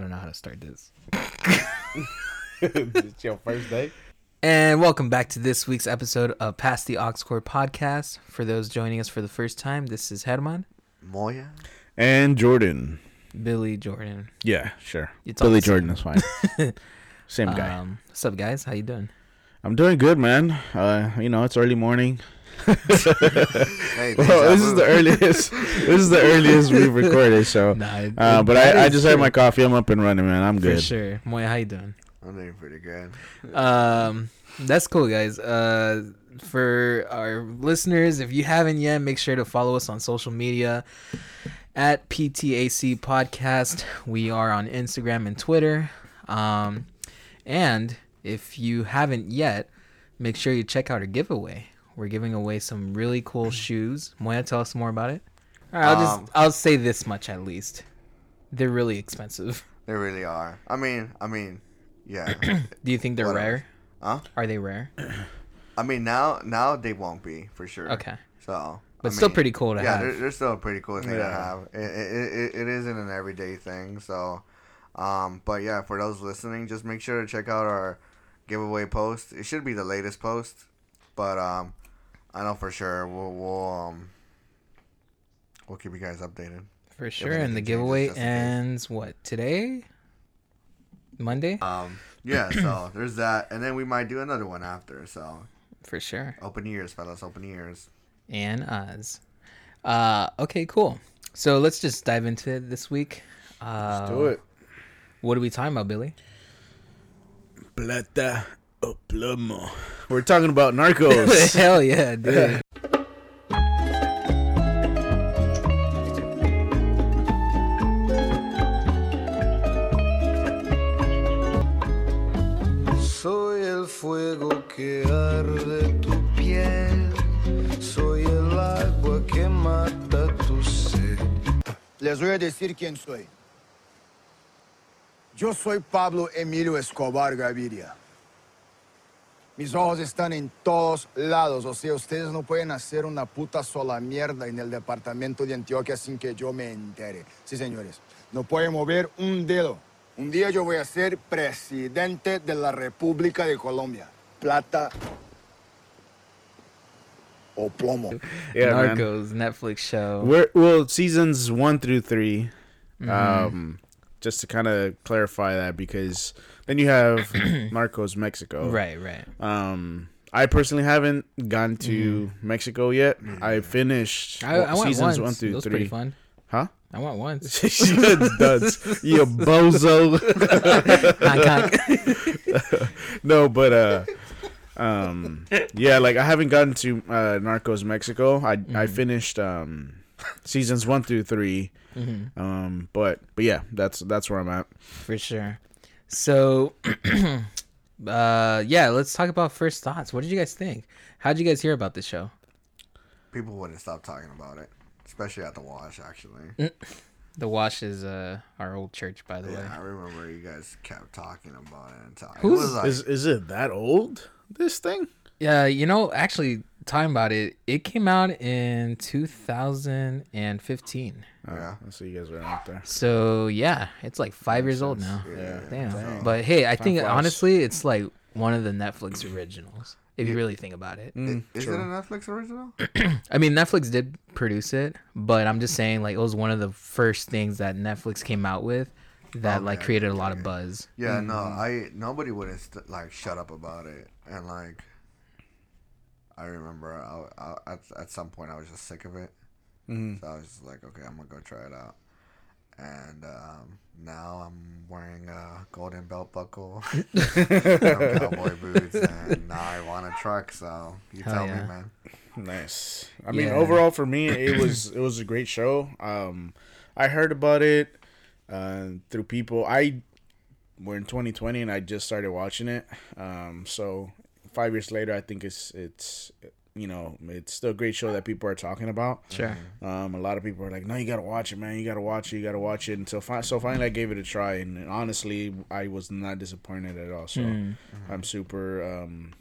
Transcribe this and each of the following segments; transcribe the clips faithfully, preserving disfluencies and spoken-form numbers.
I don't know how to start this. This is your first day? And welcome back to this week's episode of Past the Oxcore podcast. For those joining us for the first time, this is Herman. Moya. And Jordan. Billy Jordan. Yeah, sure. It's Billy Jordan is fine. Same guy. Um, what's up, guys? How you doing? I'm doing good, man. Uh, you know, it's early morning. Well, this is the earliest this is the earliest we've recorded, so nah, it, uh, but I, I just true. had my coffee. I'm up and running, man. I'm good. For sure. Moya, how you doing? I'm doing pretty good. Um that's cool, guys. Uh for our listeners, if you haven't yet, make sure to follow us on social media at P T A C Podcast. We are on Instagram and Twitter. Um and if you haven't yet, make sure you check out our giveaway. We're giving away some really cool shoes. Moya, tell us more about it. All right, I'll um, just I'll say this much at least: they're really expensive. They really are. I mean, I mean, yeah. Do you think they're what rare? Else? Huh? Are they rare? I mean, now now they won't be for sure. Okay. So, but I mean, still pretty cool to yeah, have. Yeah, they're, they're still a pretty cool thing yeah. to have. It, it it it isn't an everyday thing. So, um, but yeah, for those listening, just make sure to check out our giveaway post. It should be the latest post, but um. I know for sure. We'll we'll, um, we'll keep you guys updated. For sure. And the giveaway ends, what, today? Monday? Um, yeah, so there's that. And then we might do another one after. So for sure. Open ears, fellas. Open ears. And us. Uh, okay, cool. So let's just dive into it this week. Uh, let's do it. What are we talking about, Billy? Plata. We're talking about Narcos. Hell yeah, dude. Soy el fuego que arde tu piel. Soy el agua que mata tu sed. Les voy a decir quién soy. Yo soy Pablo Emilio Escobar Gaviria. Mis ojos están en todos lados, o sea, ustedes no pueden hacer una puta sola mierda en el departamento de Antioquia sin que yo me entere. Sí, señores, no pueden mover un dedo. Un día yo voy a ser presidente de la República de Colombia. Plata o plomo. Yeah, Narcos, man. Netflix show. We're, well, seasons one through three. Mm. Um, just to kind of clarify that, because... Then you have Narcos Mexico. Right, right. Um, I personally haven't gone to mm. Mexico yet. Mm. I finished I, I seasons one through three. It was pretty fun. Huh? I went once. She does. You bozo. No, but uh, um, yeah, like I haven't gotten to uh, Narcos Mexico. I mm. I finished um, seasons one through three. Mm-hmm. Um, but but yeah, that's that's where I'm at for sure. So, uh, yeah, let's talk about first thoughts. What did you guys think? How did you guys hear about this show? People wouldn't stop talking about it, especially at the Wash, actually. The Wash is uh, our old church, by the yeah, way. I remember you guys kept talking about it. And talking. Who's, it was like, is, is it that old, this thing? Yeah, you know, actually, talking about it, it came out in two thousand fifteen. Oh, yeah, so you guys were out there. So yeah, it's like five years old now. Yeah, damn. damn. But hey, I think honestly, it's like one of the Netflix originals. If you really think about it, it is True. It a Netflix original? I mean, Netflix did produce it, but I'm just saying, like, it was one of the first things that Netflix came out with that okay, like created okay. a lot of buzz. Yeah, mm-hmm. no, I nobody would have st- like shut up about it, and like I remember I, I, at at some point I was just sick of it. Mm-hmm. So I was just like, okay, I'm going to go try it out. And um, now I'm wearing a golden belt buckle and cowboy boots, and now I want a truck, so you Hell tell yeah. me, man. Nice. I yeah. mean, overall for me, it was it was a great show. Um, I heard about it uh, through people. I We're in twenty twenty, and I just started watching it. Um, so five years later, I think it's it's... you know, it's still a great show that people are talking about. Sure. Um, a lot of people are like, no, you got to watch it, man. You got to watch it. You got to watch it. And so, fi- so finally I gave it a try. And honestly, I was not disappointed at all. So mm. I'm super um,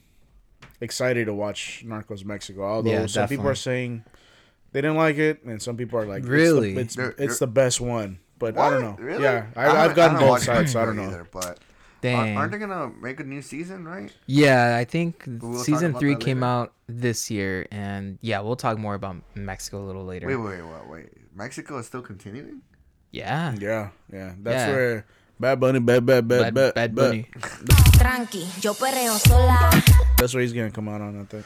excited to watch Narcos Mexico. Although yeah, some definitely. people are saying they didn't like it. And some people are like, really? It's the, it's, it's the best one. But what? I don't know. Really? Yeah, I, I I've gotten both sides, so I don't know. Either, but Dang. Aren't they gonna make a new season, right? Yeah, I think we'll season three came out this year, and yeah, we'll talk more about Mexico a little later. Wait, wait, wait, wait. Mexico is still continuing? Yeah. Yeah, yeah. That's yeah. where Bad Bunny, bad, bad, bad, bad, bad Bunny. Tranqui, yo perreo sola. That's where he's gonna come out on, I think.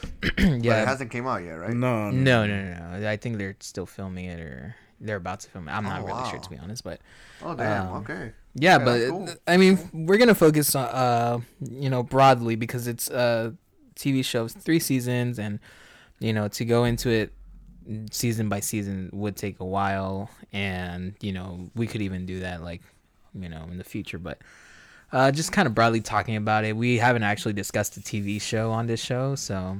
Yeah, but it hasn't came out yet, right? No, no, no, no, no. I think they're still filming it, or they're about to film it. I'm oh, not really wow. sure, to be honest, but. Oh damn! Um, okay. Yeah, yeah, but cool. I mean, we're gonna focus on, uh, you know, broadly, because it's a T V show, three seasons, and you know, to go into it season by season would take a while, and you know, we could even do that, like, you know, in the future, but uh, just kind of broadly talking about it. We haven't actually discussed the T V show on this show, so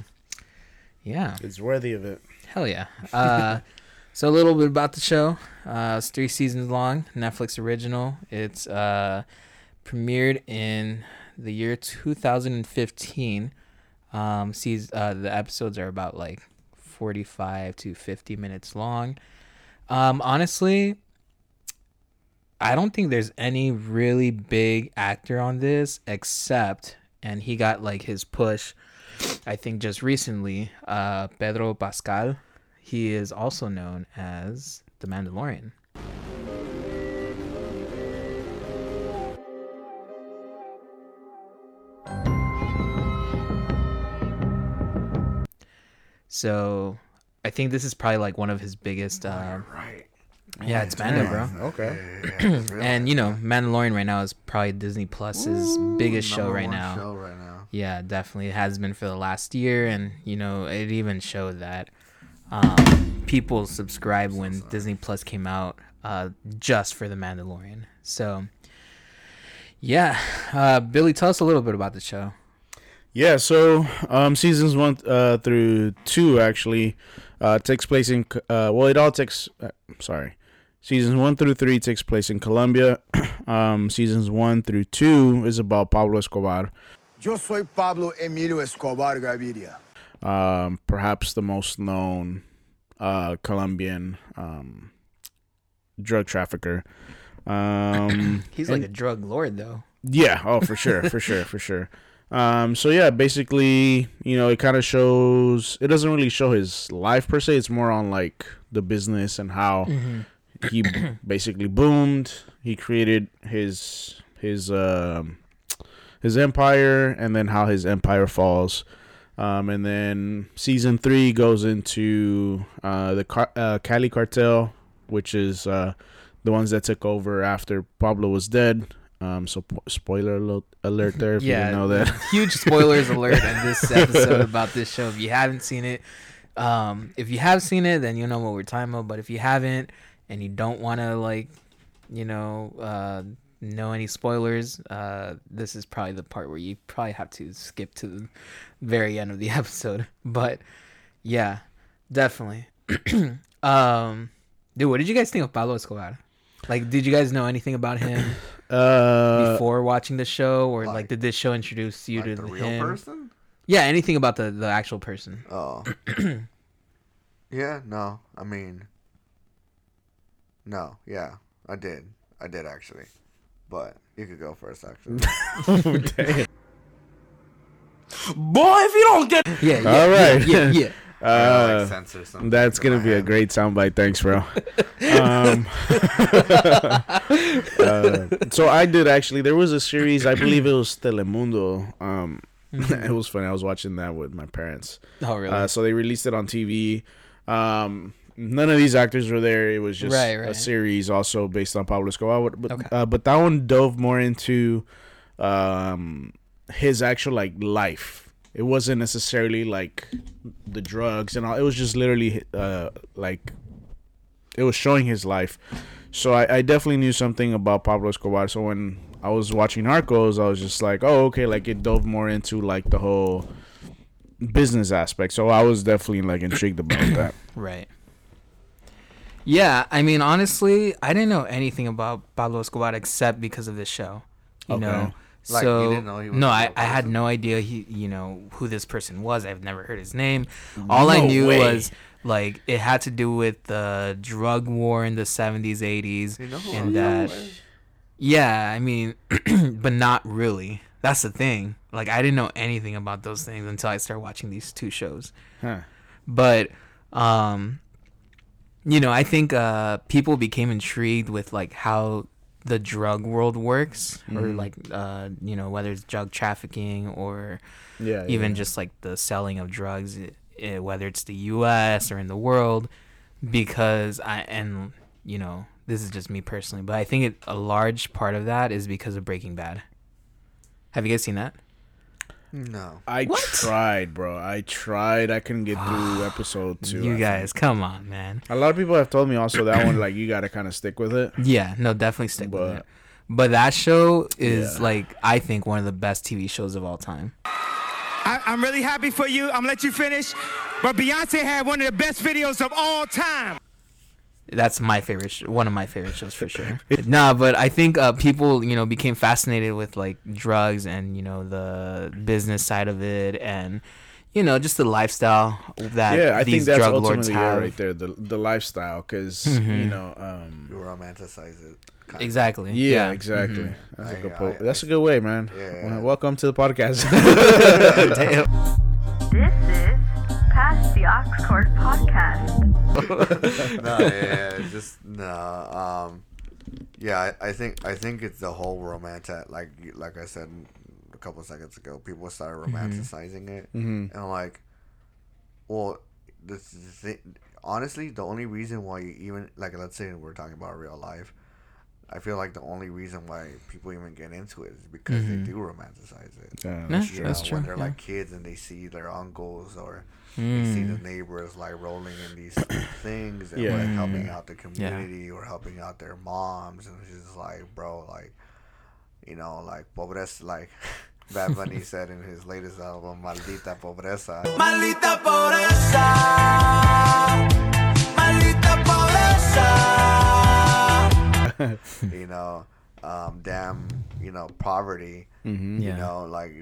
yeah, it's worthy of it. Hell yeah. Uh, So a little bit about the show. Uh, it's three seasons long, Netflix original. It's uh, premiered in the year two thousand fifteen. Um, sees, uh, the episodes are about like forty-five to fifty minutes long. Um, honestly, I don't think there's any really big actor on this except, and he got like his push, I think just recently, uh, Pedro Pascal. He is also known as the Mandalorian. So I think this is probably like one of his biggest. Uh, right. Yeah, it's Mando, bro. Okay. And you know, Mandalorian right now is probably Disney Plus's Ooh, biggest show right now. Show right now. Yeah, definitely. It has been for the last year, and you know, it even showed that. Um, people subscribed when so Disney Plus came out uh, just for The Mandalorian. So, yeah. Uh, Billy, tell us a little bit about the show. Yeah, so um, seasons one uh, through two actually uh, takes place in... Uh, well, it all takes... Uh, sorry. Seasons one through three takes place in Colombia. um, seasons one through two is about Pablo Escobar. Yo soy Pablo Emilio Escobar Gaviria. Um, perhaps the most known uh, Colombian um, drug trafficker. Um, He's and, like a drug lord, though. Yeah. Oh, for sure. For sure. For sure. Um, so, yeah, basically, you know, it kind of shows... It doesn't really show his life, per se. It's more on, like, the business and how mm-hmm. he basically boomed. He created his his um, his empire, and then how his empire falls. Um, and then season three goes into uh, the car- uh, Cali cartel, which is uh, the ones that took over after Pablo was dead. Um, so po- spoiler alert, alert there if yeah, you didn't know that. Huge spoilers alert in this episode about this show. If you haven't seen it, um, if you have seen it, then you know what we're talking about. But if you haven't and you don't want to, like, you know, uh, know any spoilers, uh this is probably the part where you probably have to skip to the very end of the episode. But yeah, definitely. um dude, what did you guys think of Pablo Escobar? Like, did you guys know anything about him uh before watching the show, or like, like did this show introduce you like to the real him? person? Yeah, anything about the the actual person. Oh yeah, no, I mean, no, yeah, I did I did actually. But you could go first, actually. Oh, damn. Boy, if you don't get... Yeah, yeah, all right. Yeah, yeah, yeah. Uh, like that's going to be a great soundbite. Thanks, bro. um, uh, so I did, actually. There was a series, I believe it was Telemundo. Um, mm-hmm. It was funny. I was watching that with my parents. Oh, really? Uh, so they released it on T V. Um... None of these actors were there. It was just right, right. a series also based on Pablo Escobar. But, okay. uh, but that one dove more into um, his actual, like, life. It wasn't necessarily, like, the drugs and all. It was just literally, uh, like, it was showing his life. So I, I definitely knew something about Pablo Escobar. So when I was watching Narcos, I was just like, oh, okay. Like, it dove more into, like, the whole business aspect. So I was definitely, like, intrigued about that. Right. Yeah, I mean, honestly, I didn't know anything about Pablo Escobar except because of this show. You okay. know, like, so you didn't know he was no, I, I had no idea he, you know, who this person was. I've never heard his name. All no I knew way. was Like, it had to do with the drug war in the seventies, eighties. You know, and that, know, yeah, I mean, but not really. That's the thing. Like, I didn't know anything about those things until I started watching these two shows. Huh. But, um, you know, I think uh, people became intrigued with, like, how the drug world works, mm-hmm. or, like, uh, you know, whether it's drug trafficking or yeah, even yeah. just, like, the selling of drugs, it, it, whether it's the U S or in the world, because I, and, you know, this is just me personally, but I think it, a large part of that is because of Breaking Bad. Have you guys seen that? No. I what? tried, bro. I tried. I couldn't get through episode two. You I guys, think. Come on, man. A lot of people have told me also that one, like, you got to kind of stick with it. Yeah, no, definitely stick but, with it. But that show is, yeah. like, I think one of the best T V shows of all time. I, I'm really happy for you. I'm going to let you finish. But Beyonce had one of the best videos of all time. That's my favorite, sh- one of my favorite shows for sure. Nah, but I think uh, people, you know, became fascinated with, like, drugs and, you know, the business side of it and, you know, just the lifestyle that yeah, I these think that's drug lords have. Yeah, right there, the the lifestyle, because mm-hmm. you know, um, you romanticize it. Kind exactly. Of. Yeah, yeah, exactly. Mm-hmm. That's I, a good. Po- I, I, that's a good way, man. Yeah. Well, welcome to the podcast. Damn. This is Past the Oxcore podcast. no, yeah, yeah, just no. Um, yeah, I, I think I think it's the whole romantic, like like I said a couple of seconds ago. People started romanticizing mm-hmm. it, mm-hmm. and I'm like, well, this, this thing, honestly, the only reason why you even like, let's say we're talking about real life, I feel like the only reason why people even get into it is because mm-hmm. they do romanticize it. Yeah, that's, you know, that's true. When they're yeah. like kids and they see their uncles or. Mm. You see the neighbors like rolling in these things and yeah. like helping out the community yeah. or helping out their moms, and it's just like, bro, like, you know, like pobreza, like Bad Bunny said in his latest album, "Maldita pobreza." Maldita pobreza. Maldita pobreza. You know, um, damn, you know, poverty. Mm-hmm, yeah. You know, like.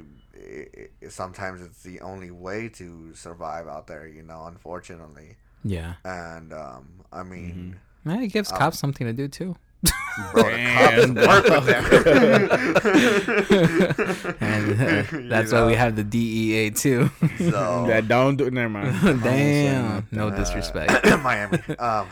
It, it, sometimes it's the only way to survive out there, you know, unfortunately. Yeah. And, um, I mean... Mm-hmm. Man, it gives um, cops something to do, too. Bro, the cops work with them. And uh, that's you know? Why we have the D E A, too. So, that don't do... Never mind. Damn. No uh, disrespect. Miami. Um,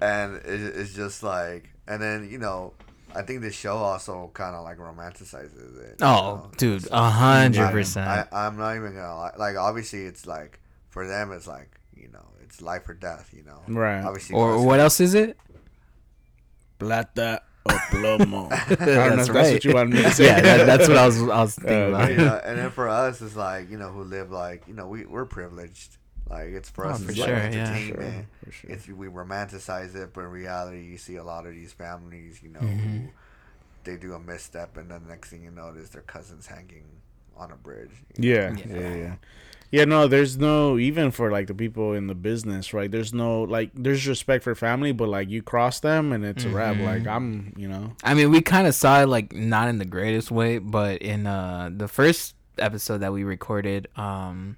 and it, it's just like... And then, you know... I think this show also kind of like romanticizes it. Oh, know? Dude, a hundred percent. I'm not even gonna lie. Like, obviously, it's like for them, it's like, you know, it's life or death, you know. Right. Obviously, or what else is it? Plata o plomo. I don't know if that's what you wanted me to say. Yeah, that, that's what I was, I was thinking uh, about. You know, and then for us, it's like, you know, who live like, you know, we we're privileged. Like, it's for us, oh, for it's sure, like entertainment. Yeah. For sure. It's, we romanticize it, but in reality, you see a lot of these families, you know, mm-hmm. who they do a misstep, and the next thing you know is their cousins hanging on a bridge. Yeah. yeah, yeah, yeah. Yeah, no, there's no, even for, like, the people in the business, right, there's no, like, there's respect for family, but, like, you cross them, and it's mm-hmm. a wrap. Like, I'm, you know. I mean, we kind of saw it, like, not in the greatest way, but in uh, the first episode that we recorded, um...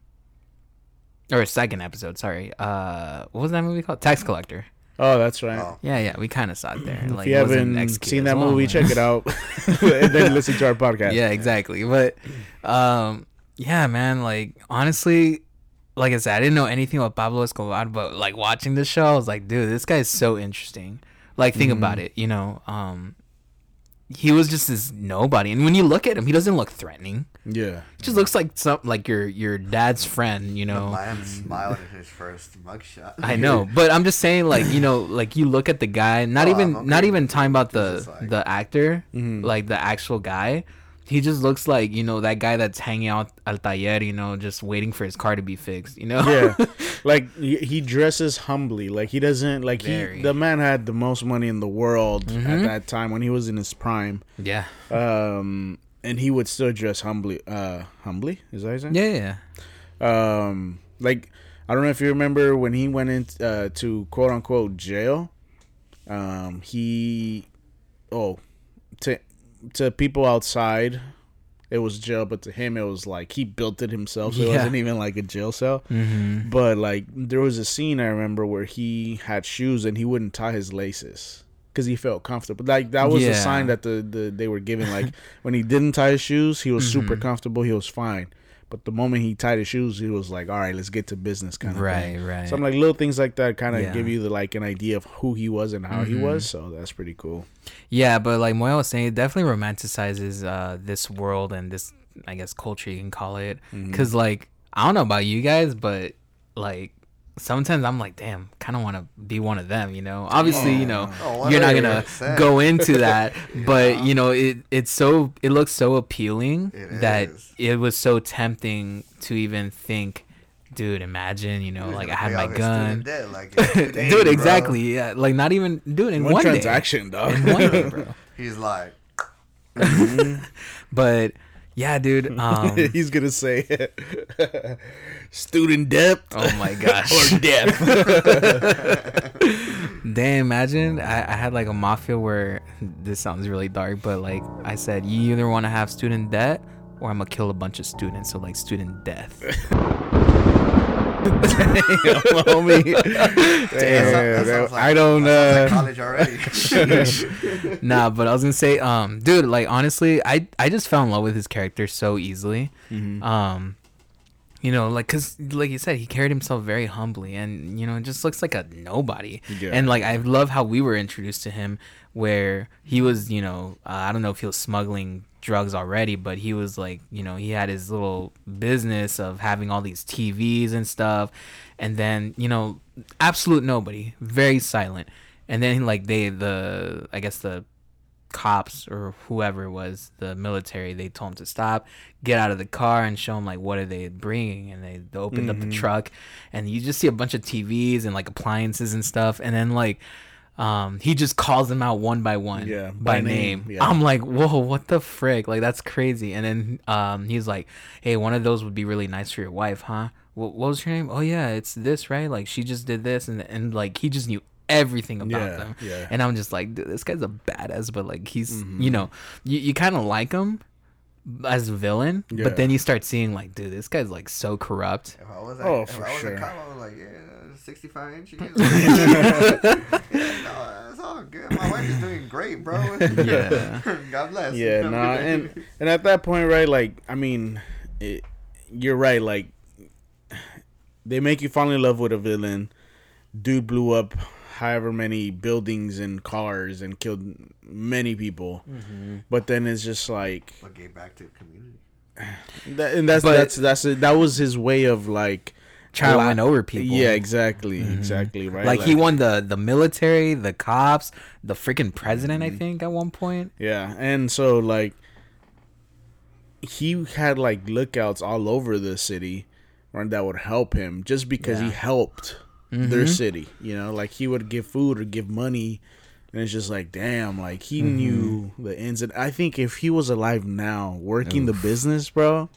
or second episode, sorry. Uh, what was that movie called? Tax Collector. Oh, that's right. Oh. Yeah, yeah. We kind of saw it there. If like, you haven't seen that well, movie, like... check it out. And then listen to our podcast. Yeah, exactly. But, um, yeah, man, like, honestly, like I said, I didn't know anything about Pablo Escobar, but, like, watching this show, I was like, dude, this guy is so interesting. Like, think mm-hmm. about it, you know. Um, he was just this nobody, and when you look at him, he doesn't look threatening. Yeah, he just looks like some like your your dad's friend, you know. I am smiled in his first mugshot. I know, but I'm just saying, like, you know, like you look at the guy, not oh, even okay. not even talking about the like... the actor, mm-hmm. like the actual guy. He just looks like, you know, that guy that's hanging out al taller, you know, just waiting for his car to be fixed, you know? Yeah. Like, he dresses humbly. Like, he doesn't, like, Very. he, the man had the most money in the world mm-hmm. at that time when he was in his prime. Yeah. Um, and he would still dress humbly. Uh, humbly? Is that his name? Yeah, yeah. Um, like, I don't know if you remember when he went into uh, to quote unquote jail. Um, he, oh, to, to people outside it was jail, but to him, it was like he built it himself. So yeah. It wasn't even like a jail cell. Mm-hmm. But like there was a scene I remember where he had shoes and he wouldn't tie his laces because he felt comfortable. Like that was yeah. a sign that the, the they were giving. Like when he didn't tie his shoes, he was mm-hmm. super comfortable. He was fine. But the moment he tied his shoes, he was like, all right, let's get to business kind of right, thing. Right, right. So I'm like, little things like that kind of yeah. give you the, like an idea of who he was and how mm-hmm. he was. So that's pretty cool. Yeah, but like Moya was saying, it definitely romanticizes uh, this world and this, I guess, culture you can call it. Because mm-hmm. like, I don't know about you guys, but like sometimes I'm like, damn, kind of want to be one of them, you know? Obviously, oh, you know, oh, you're not going to go into that, but yeah. you know, it it's so, it looks so appealing it that is. It was so tempting to even think, dude, imagine, you know, you're like I had my gun. Dead, like, today, dude, exactly. Bro. Yeah. Like not even, dude, in one, one transaction, day, dog. In one day, bro. He's like, mm-hmm. But yeah, dude. Um, he's going to say it. Student debt. Oh, my gosh. Or debt. Damn, imagine I, I had like a mafia where this sounds really dark, but like I said, you either want to have student debt or I'm going to kill a bunch of students. So like student death. Damn, homie. Damn, Damn, that, like, I don't uh... like college already. Nah, but I was gonna say, um, dude, like honestly, I I just fell in love with his character so easily. Mm-hmm. Um, you know, like cause like you said, he carried himself very humbly, and you know, it just looks like a nobody. Yeah. And like I love how we were introduced to him, where he was, you know, uh, I don't know if he was smuggling drugs already, but he was like, you know, he had his little business of having all these T Vs and stuff, and then, you know, absolute nobody, very silent, and then like they the I guess the cops or whoever it was, the military, they told him to stop, get out of the car, and show him like what are they bringing, and they, they opened mm-hmm. up the truck, and you just see a bunch of T Vs and like appliances and stuff, and then like Um, he just calls them out one by one, yeah, by, by name. name. Yeah. I'm like, whoa, what the frick? Like, that's crazy. And then um, he's like, hey, one of those would be really nice for your wife, huh? What, what was your name? Oh, yeah, it's this, right? Like, she just did this. And, and like, he just knew everything about yeah, them. Yeah. And I'm just like, dude, this guy's a badass. But, like, he's, mm-hmm. you know, you, you kind of like him as a villain. Yeah. But then you start seeing, like, dude, this guy's, like, so corrupt. If I was, like, oh, if for I was sure. a cop, I was like, yeah. sixty-five inches Yeah, no, it's all good. My wife is doing great, bro. Yeah. God bless. Yeah, no, nah, and and at that point, right? Like, I mean, it, you're right. Like, they make you fall in love with a villain. Dude blew up however many buildings and cars and killed many people. Mm-hmm. But then it's just like. But gave back to the community. That, and that's but, that's that's it. That was his way of like. Trying to win over people. Yeah, exactly, mm-hmm. exactly, right. Like, like he won the, the military, the cops, the freaking president. Mm-hmm. I think at one point. Yeah, and so like he had like lookouts all over the city, right, that would help him just because yeah. he helped mm-hmm. their city. You know, like he would give food or give money, and it's just like, damn, like he mm-hmm. knew the ins and. I think if he was alive now, working Oof. the business, bro,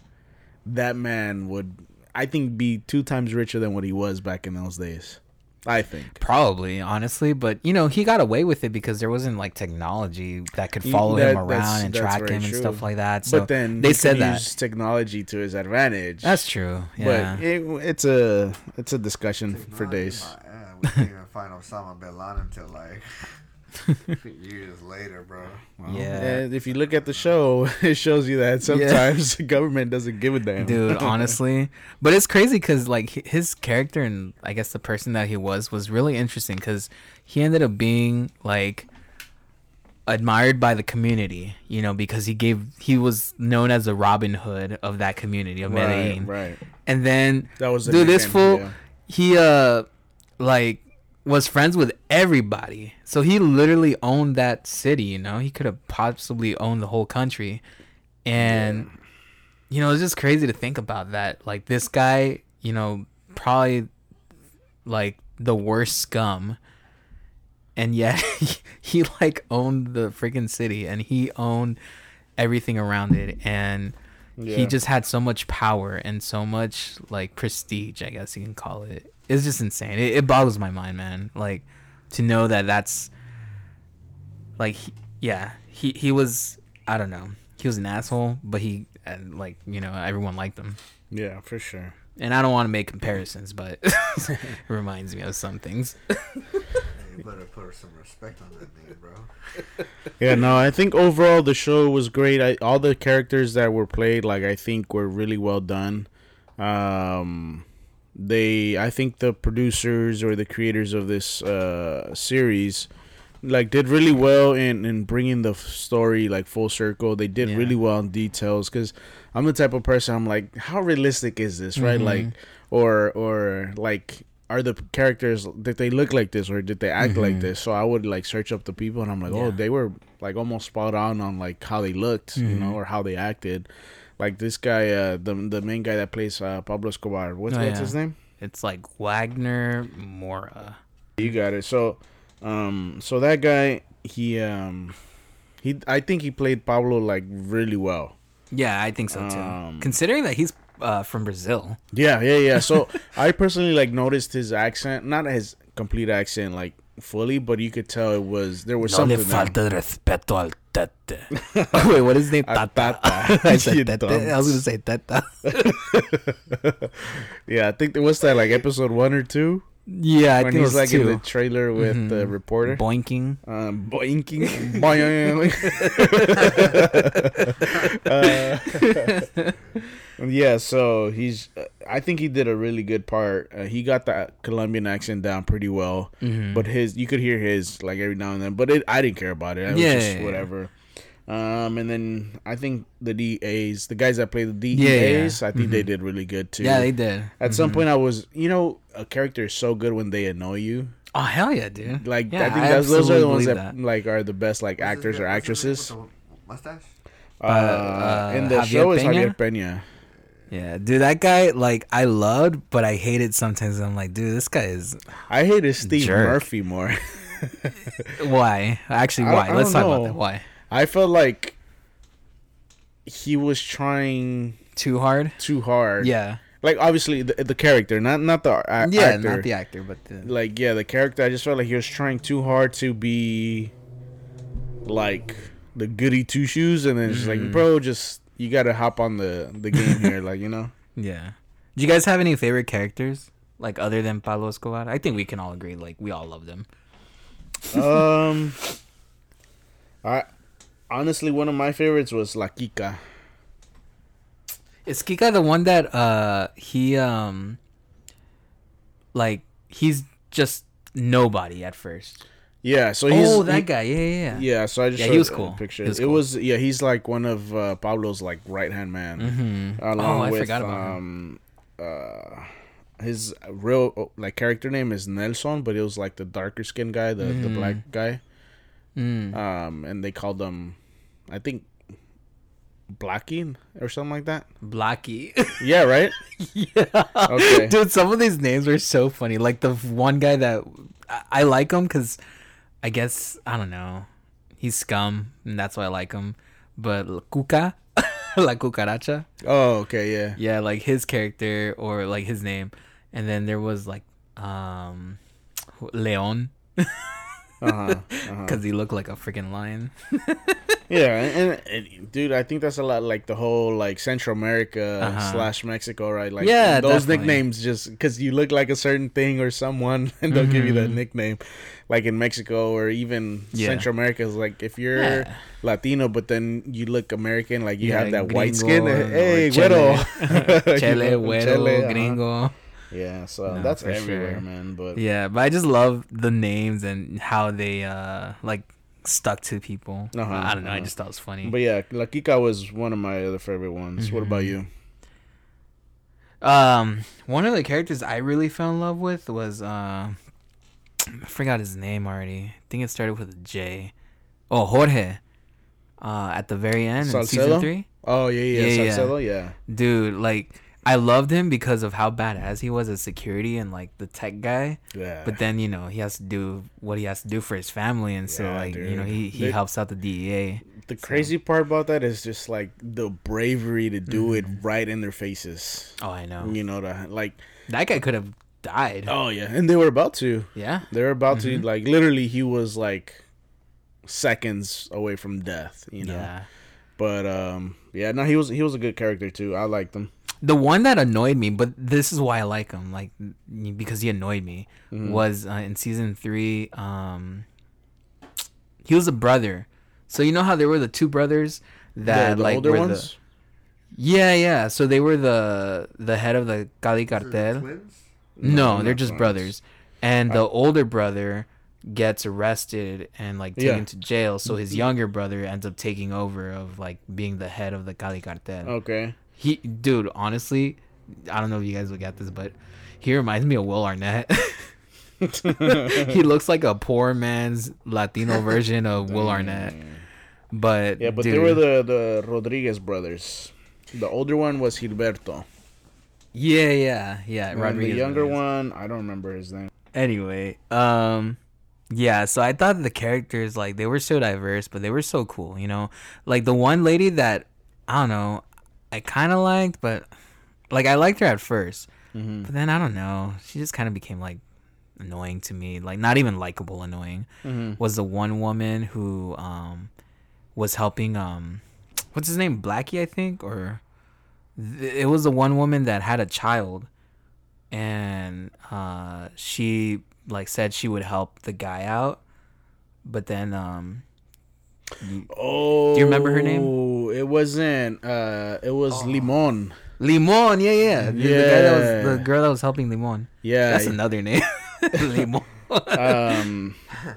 that man would. I think be two times richer than what he was back in those days. I think probably, honestly, but you know he got away with it because there wasn't like technology that could follow that, him around and track him true. and stuff like that. So but then they said that use technology to his advantage. That's true. Yeah, but it, it's a it's a discussion technology for days. My, yeah, we can't even find Osama bin Laden until like. Years later, bro. Wow. Yeah. And if you look at the show, it shows you that sometimes yeah. the government doesn't give a damn. Dude, honestly. But it's crazy because, like, his character and, I guess, the person that he was was really interesting because he ended up being, like, admired by the community, you know, because he gave he was known as the Robin Hood of that community, of right, Medellin. Right, And then, that was dude, this fool, yeah. he, uh, like, was friends with everybody. So he literally owned that city, you know? He could have possibly owned the whole country. And, yeah. you know, it's just crazy to think about that. Like, this guy, you know, probably, like, the worst scum. And yet, he, like, owned the freaking city. And he owned everything around it. And yeah. he just had so much power and so much, like, prestige, I guess you can call it. It's just insane. It, it boggles my mind, man. Like, to know that that's, like, he, yeah, he, he was, I don't know. He he was an asshole, but he, like, you know, everyone liked him. Yeah, for sure. And I don't want to make comparisons, but it reminds me of some things. You better put some respect on that name, bro. Yeah, no, I think overall the show was great. I, all the characters that were played, like, I think were really well done. Um, they, I think the producers or the creators of this uh, series, like, did really well in, in bringing the story, like, full circle. They did yeah. really well in details, because I'm the type of person, I'm like, how realistic is this, right? Mm-hmm. Like, or, or, like, are the characters, did they look like this, or did they act mm-hmm. like this? So I would, like, search up the people, and I'm like, yeah. oh, they were, like, almost spot on on, like, how they looked, mm-hmm. you know, or how they acted. Like, this guy, uh, the the main guy that plays uh, Pablo Escobar, what's, oh, what's yeah. his name? It's, like, Wagner Mora. You got it. So... Um, so that guy, he, um, he, I think he played Pablo, like, really well. Yeah, I think so too. Um, Considering that he's, uh, from Brazil. Yeah, yeah, yeah. So I personally, like, noticed his accent, not his complete accent, like, fully, but you could tell it was, there was no something. No le falta respeto al tete. Oh, wait, what is his name? Tata. Tata. I said tete. I was going to say teta. Yeah, I think there was that, like, episode one or two. Yeah, I when think he's like two. In the trailer with mm-hmm. the reporter, boinking, um, boinking, boinking. uh, yeah, so he's. Uh, I think he did a really good part. Uh, he got that Colombian accent down pretty well, mm-hmm. but his you could hear his like every now and then. But it, I didn't care about it. I yeah, was just yeah, whatever. Yeah. Um, and then I think the D As, the guys that play the D As, yeah, yeah. I think mm-hmm. they did really good too. Yeah, they did. At mm-hmm. some point, I was, you know. A character is so good when they annoy you. Oh, hell yeah, dude. Like, yeah, I think I that's, those are the ones that, that like are the best, like, what's actors or actresses. Mustache? Uh, uh, and the Javier show Peña? Is Javier Peña. Yeah, dude, that guy, like, I loved, but I hated sometimes. I'm like, dude, this guy is. I hated Steve jerk. Murphy more. Why? Actually, why? I, I Let's talk know. About that. Why? I felt like he was trying too hard. Too hard. Yeah. Like, obviously, the, the character, not not the a- yeah, actor. Yeah, not the actor, but the... Like, yeah, the character, I just felt like he was trying too hard to be, like, the goody two-shoes, and then it's mm-hmm. like, bro, just, you gotta hop on the, the game here, like, you know? Yeah. Do you guys have any favorite characters, like, other than Pablo Escobar? I think we can all agree, like, we all love them. um, I honestly, one of my favorites was La Quica. Is Kika the one that uh, he, um, like, he's just nobody at first? Yeah, so he's... Oh, that he, guy, yeah, yeah, yeah. Yeah, so I just yeah, showed he was cool. picture. He was it cool. was, yeah, he's, like, one of uh, Pablo's, like, right-hand man. Mm-hmm. Along oh, I with, forgot about um, him. Uh, his real, like, character name is Nelson, but it was, like, the darker-skinned guy, the, mm. the black guy. Mm. Um, and they called him, I think... Blackie or something like that. Blackie. Yeah, right? Yeah. Okay. Dude, some of these names are so funny. Like the one guy that I, I like him because I guess, I don't know, he's scum and that's why I like him. But La Cuca, La Cucaracha. Oh, okay, yeah. Yeah, like his character or like his name. And then there was like um, Leon. Because uh-huh, uh-huh. he looked like a freaking lion. Yeah, and, and, and dude, I think that's a lot like the whole like Central America uh-huh. slash Mexico, right? Like, yeah, those definitely. Nicknames just because you look like a certain thing or someone, and they'll mm-hmm. give you that nickname. Like in Mexico or even yeah. Central America, is like if you're yeah. Latino, but then you look American, like you yeah, have that white skin. Or, hey, or güero, chile, güero, gringo. Uh-huh. Yeah, so no, that's everywhere, sure. man. But yeah, but I just love the names and how they uh like stuck to people. Uh-huh, I don't know. Uh-huh. I just thought it was funny. But yeah, La Quica was one of my other favorite ones. Mm-hmm. What about you? Um, one of the characters I really fell in love with was uh, I forgot his name already. I think it started with a J. Oh, Jorge. Uh, at the very end Salcedo? In season three. Oh yeah, yeah, yeah, Salcedo, yeah. yeah. Dude, like. I loved him because of how badass he was as security and, like, the tech guy. Yeah. But then, you know, he has to do what he has to do for his family. And so, yeah, like, dude. You know, he, he the, helps out the D E A. The so. Crazy part about that is just, like, the bravery to do mm-hmm. it right in their faces. Oh, I know. You know, the, like... That guy could have died. Oh, yeah. And they were about to. Yeah. They were about mm-hmm. to, like, literally he was, like, seconds away from death, you know? Yeah. But um, yeah, no, he was he was a good character too. I liked him. The one that annoyed me, but this is why I like him, like because he annoyed me, mm-hmm. was uh, in season three. Um, he was a brother, so you know how there were the two brothers that the, the like older were ones? the yeah yeah. So they were the the head of the Cali cartel. They're no, no, they're just twins. brothers, and I... the older brother gets arrested and like taken yeah. to jail, so his younger brother ends up taking over of like being the head of the Cali cartel. Okay. He, dude, honestly, I don't know if you guys will get this, but he reminds me of Will Arnett. He looks like a poor man's Latino version of Will Arnett. But yeah, but dude, they were the, the Rodriguez brothers. The older one was Gilberto. Yeah, yeah, yeah. And Rodriguez the younger brothers. one, I don't remember his name. Anyway, um, yeah, so I thought the characters, like, they were so diverse, but they were so cool, you know? Like, the one lady that, I don't know, I kind of liked, but, like, I liked her at first, mm-hmm. but then, I don't know, she just kind of became, like, annoying to me, like, not even likable annoying, mm-hmm. was the one woman who, um, was helping, um, what's his name, Blackie, I think, or, th- it was the one woman that had a child, and, uh, she, like, said she would help the guy out, but then, um... You, oh, do you remember her name? It wasn't. Uh, it was oh. Limon. Limon, yeah, yeah, the, yeah. The, guy that was, the girl that was helping Limon. Yeah, that's another name. Limon. um,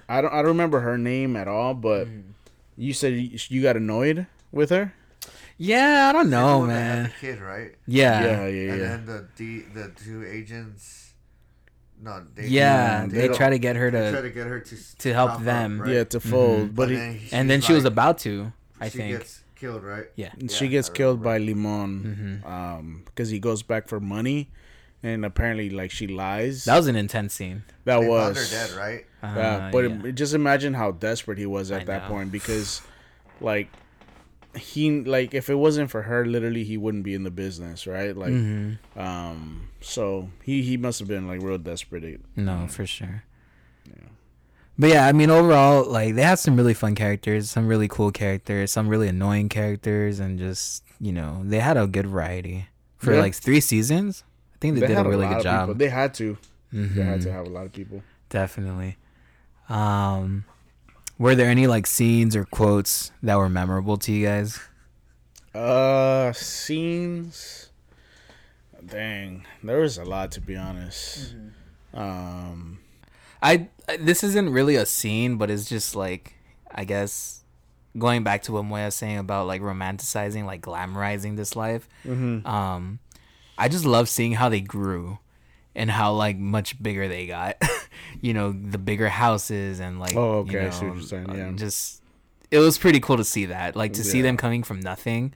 I don't. I don't remember her name at all. But you said you, you got annoyed with her. Yeah, I don't know, man. The kid, right? Yeah, yeah, yeah. And yeah. then the D, the two agents. No, they yeah, they, they try to get her to, to, get her to, to help up, them. Right? Yeah, to fold. Mm-hmm. But, but then he, and then she like, was about to, I she think. She gets killed, right? Yeah. yeah she gets I killed remember. by Limon mm-hmm. um, because he goes back for money. And apparently, like, she lies. That was an intense scene. That they was. They found her dead, right? Uh, yeah, but yeah. It, just imagine how desperate he was at I that know. point because, like, he like if it wasn't for her, literally he wouldn't be in the business, right? Like, mm-hmm. um, so he, he must have been like real desperate. No, for sure. Yeah, but yeah, I mean overall, like they have some really fun characters, some really cool characters, some really annoying characters, and just you know they had a good variety for yeah. like three seasons. I think they, they did a really a good job. People. They had to, mm-hmm. they had to have a lot of people. Definitely. Um. Were there any, like, scenes or quotes that were memorable to you guys? Uh, scenes? Dang. There was a lot, to be honest. Mm-hmm. Um, I This isn't really a scene, but it's just, like, I guess, going back to what Moya was saying about, like, romanticizing, like, glamorizing this life. Mm-hmm. Um, I just love seeing how they grew. And how like much bigger they got, you know, the bigger houses and like, oh, okay, you know, I see what you're saying. Yeah. Just it was pretty cool to see that, like to yeah. see them coming from nothing,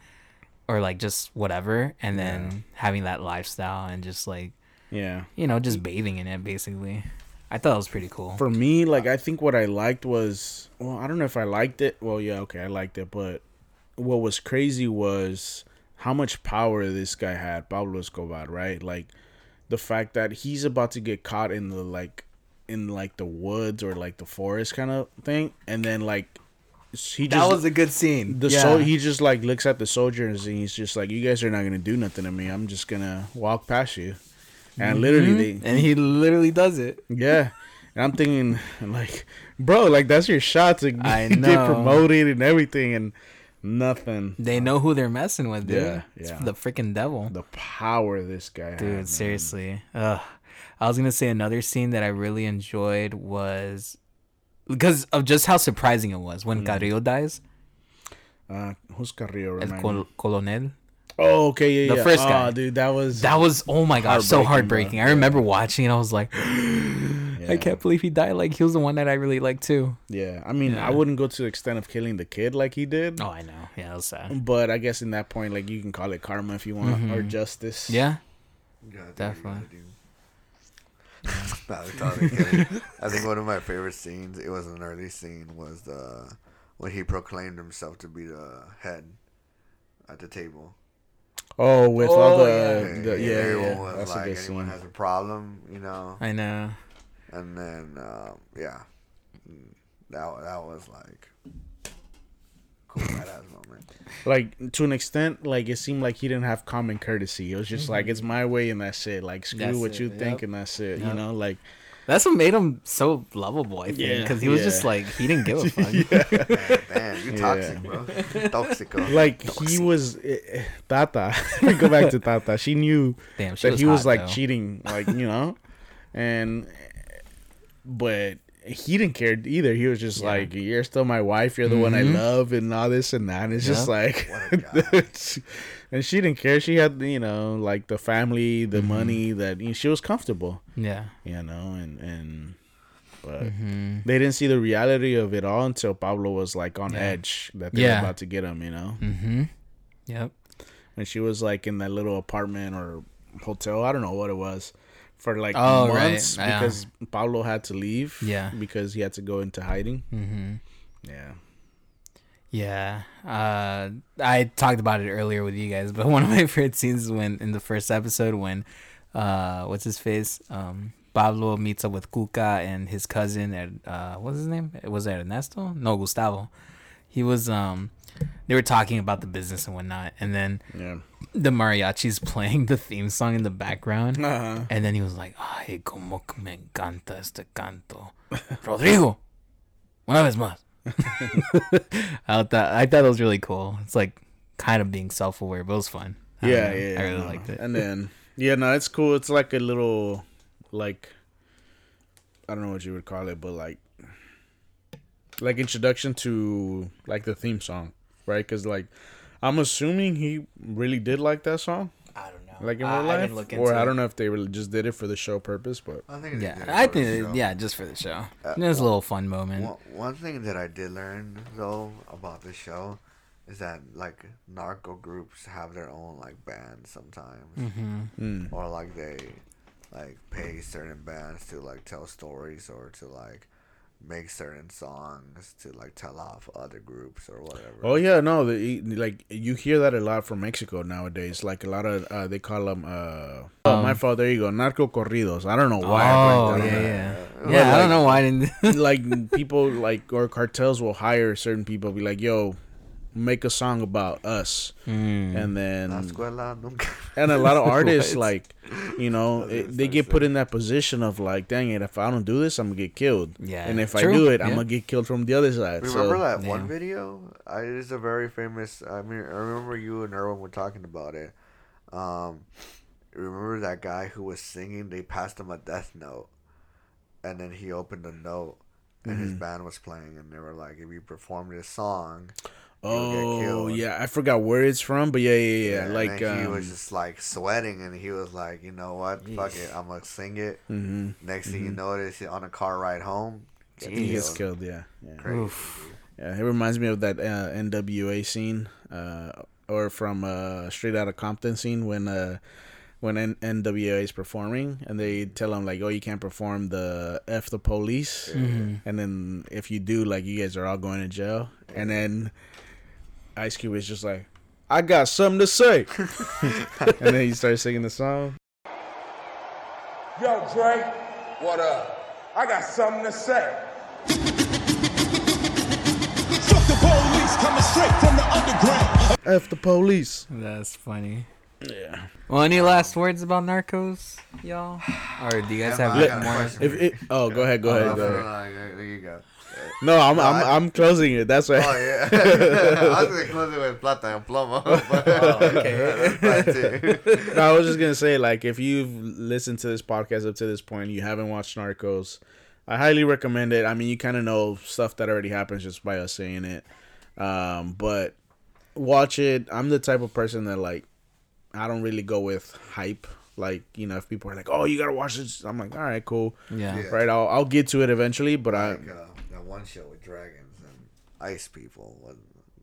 or like just whatever, and then yeah. having that lifestyle and just like, yeah, you know, just bathing in it basically. I thought it was pretty cool. For me, like I think what I liked was, well, I don't know if I liked it. Well, yeah, okay, I liked it, but what was crazy was how much power this guy had, Pablo Escobar, right? Like. The fact that he's about to get caught in the like in like the woods or like the forest kind of thing, and then like he just, that was a good scene. The yeah. so he just like looks at the soldiers and he's just like, "You guys are not gonna do nothing to me. I'm just gonna walk past you," and mm-hmm. literally, they, and he literally does it. Yeah, and I'm thinking like, bro, like that's your shot to I know. get promoted and everything, and nothing. They know who they're messing with, dude. Yeah, yeah. It's the freaking devil. The power this guy has. Dude, had, seriously. Ugh. I was going to say another scene that I really enjoyed was... Because of just how surprising it was when mm. Carrillo dies. Uh, who's Carrillo? El Col- Colonel. Oh, okay, yeah, the yeah. The first guy. Oh, dude, that was... That was, oh my gosh, so heartbreaking. Bro. I remember yeah. watching and I was like... Yeah. I can't believe he died. Like, he was the one that I really liked, too. Yeah. I mean, yeah. I wouldn't go to the extent of killing the kid like he did. Oh, I know. Yeah, that was sad. But I guess in that point, like, you can call it karma if you want, mm-hmm. or justice. Yeah. yeah Definitely. Not totally kidding. I think one of my favorite scenes, it was an early scene, was the when he proclaimed himself to be the head at the table. Oh, with oh, all the... Yeah, the, yeah, yeah, everyone yeah. was That's like, a good anyone scene. Has a problem, you know? I know. And then, um, yeah, that that was like cool badass moment. Like, to an extent, like, it seemed like he didn't have common courtesy. It was just mm-hmm. like, it's my way and that's it. Like, screw that's what it. you yep. think and that's it. Yep. You know, like... That's what made him so lovable, I think, because yeah, he was yeah. just like, he didn't give a fuck. yeah. Damn, you're toxic, yeah. bro. Toxico. Like, Toxic. he was, uh, Tata, we go back to Tata, she knew Damn, she that was he hot, was, like, though. cheating, like, you know? And, but he didn't care either. He was just yeah. like, you're still my wife, you're the mm-hmm. one I love, and all this and that. And it's yeah. just like, and she didn't care. She had, you know, like the family, the mm-hmm. money, that, you know, she was comfortable. Yeah. You know, and, and but mm-hmm. they didn't see the reality of it all until Pablo was like on yeah. edge that they yeah. were about to get him, you know? Mm-hmm. Yep. And she was like in that little apartment or hotel, I don't know what it was, for like oh, months right. because yeah. Pablo had to leave. Yeah. Because he had to go into hiding. Mm-hmm. Yeah. Yeah, uh, I talked about it earlier with you guys, but one of my favorite scenes is when, in the first episode, when, uh, what's his face? Um, Pablo meets up with Cuca and his cousin, at, uh, what's his name? Was it Ernesto? No, Gustavo. He was, um, they were talking about the business and whatnot, and then yeah. the mariachi's playing the theme song in the background, uh-huh. and then he was like, ay, como me encanta este canto. Rodrigo, una vez más. I thought I thought it was really cool. It's like kind of being self-aware, but it was fun. I yeah, know, yeah, I really no. liked it. And then yeah, no, it's cool. It's like a little, like, I don't know what you would call it, but like, like introduction to like the theme song, right? Because like, I'm assuming he really did like that song. I don't know, like in real uh, life, I look or I don't know if they really just did it for the show purpose, but I think yeah, I think it, yeah, just for the show. Uh, it was one, a little fun moment. One, one thing that I did learn though about the show is that like narco groups have their own like bands sometimes, mm-hmm. mm. or like they like pay certain bands to like tell stories or to like make certain songs to like tell off other groups or whatever. Oh yeah, no, the, like you hear that a lot from Mexico nowadays. Like a lot of uh, they call them. Uh, oh, um, my fault. There you go, narco corridos. I don't know why. Oh I yeah, yeah, yeah. But, yeah like, I don't know why. I didn't like people like or cartels will hire certain people. Be like, yo, make a song about us, mm. and then and a lot of artists like, you know, it, they get put in that position of like, dang it, if I don't do this, I'm gonna get killed. Yeah, and if True. I do it, yeah. I'm gonna get killed from the other side. Remember so. that yeah. one video? I, it is a very famous. I mean, I remember you and Erwin were talking about it. Um, remember that guy who was singing? They passed him a death note, and then he opened a note, and mm-hmm. his band was playing, and they were like, "If you perform this song." Oh yeah, I forgot where it's from, but yeah, yeah, yeah. yeah like um, he was just like sweating, and he was like, "You know what? Geez. Fuck it, I'm gonna sing it." Mm-hmm. Next thing mm-hmm. you notice, on a car ride home, he killed. gets killed. Yeah, yeah. Crazy. Yeah, it reminds me of that uh, N W A scene, uh, or from uh, Straight Outta Compton scene when uh, when N- NWA is performing, and they tell him like, "Oh, you can't perform the F the police," mm-hmm. and then if you do, like, you guys are all going to jail, mm-hmm. and then Ice Cube is just like, I got something to say. And then he starts singing the song. Yo, Drake. What up? I got something to say. Fuck the police, coming straight from the underground. F the police. That's funny. Yeah. Well, any last words about Narcos, y'all? Or do you guys yeah, have more? If it, oh, go ahead, go oh, ahead, go ahead. Like, there you go. No, I'm no, I'm I, I'm closing it. That's right. Oh yeah, I was gonna close it with plata and plomo. But, oh, okay, that's right too. No, I was just gonna say, like, if you've listened to this podcast up to this point, you haven't watched Narcos, I highly recommend it. I mean, you kind of know stuff that already happens just by us saying it, um, but watch it. I'm the type of person that, like, I don't really go with hype. Like, you know, if people are like, "Oh, you gotta watch this," I'm like, "All right, cool, yeah, yeah. right." I'll I'll get to it eventually, but I. I one show with dragons and ice people was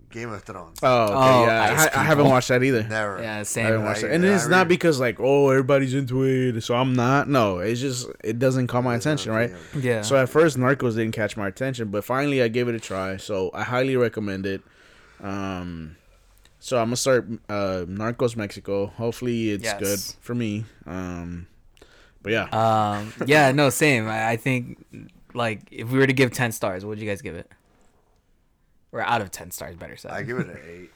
Game of Thrones. Oh, okay, oh yeah, I, I haven't watched that either. Never. Yeah, same. I haven't watched that. And it's not because like, oh, everybody's into it, so I'm not. No, it's just it doesn't call my attention, right? Yeah. So at first, Narcos didn't catch my attention, but finally I gave it a try. So I highly recommend it. Um, so I'm gonna start uh, Narcos Mexico. Hopefully it's yes. good for me. Um, but yeah. Um. Yeah. No. Same. I, I think. Like, if we were to give ten stars, what would you guys give it? Or out of ten stars, better said. I give it an eight.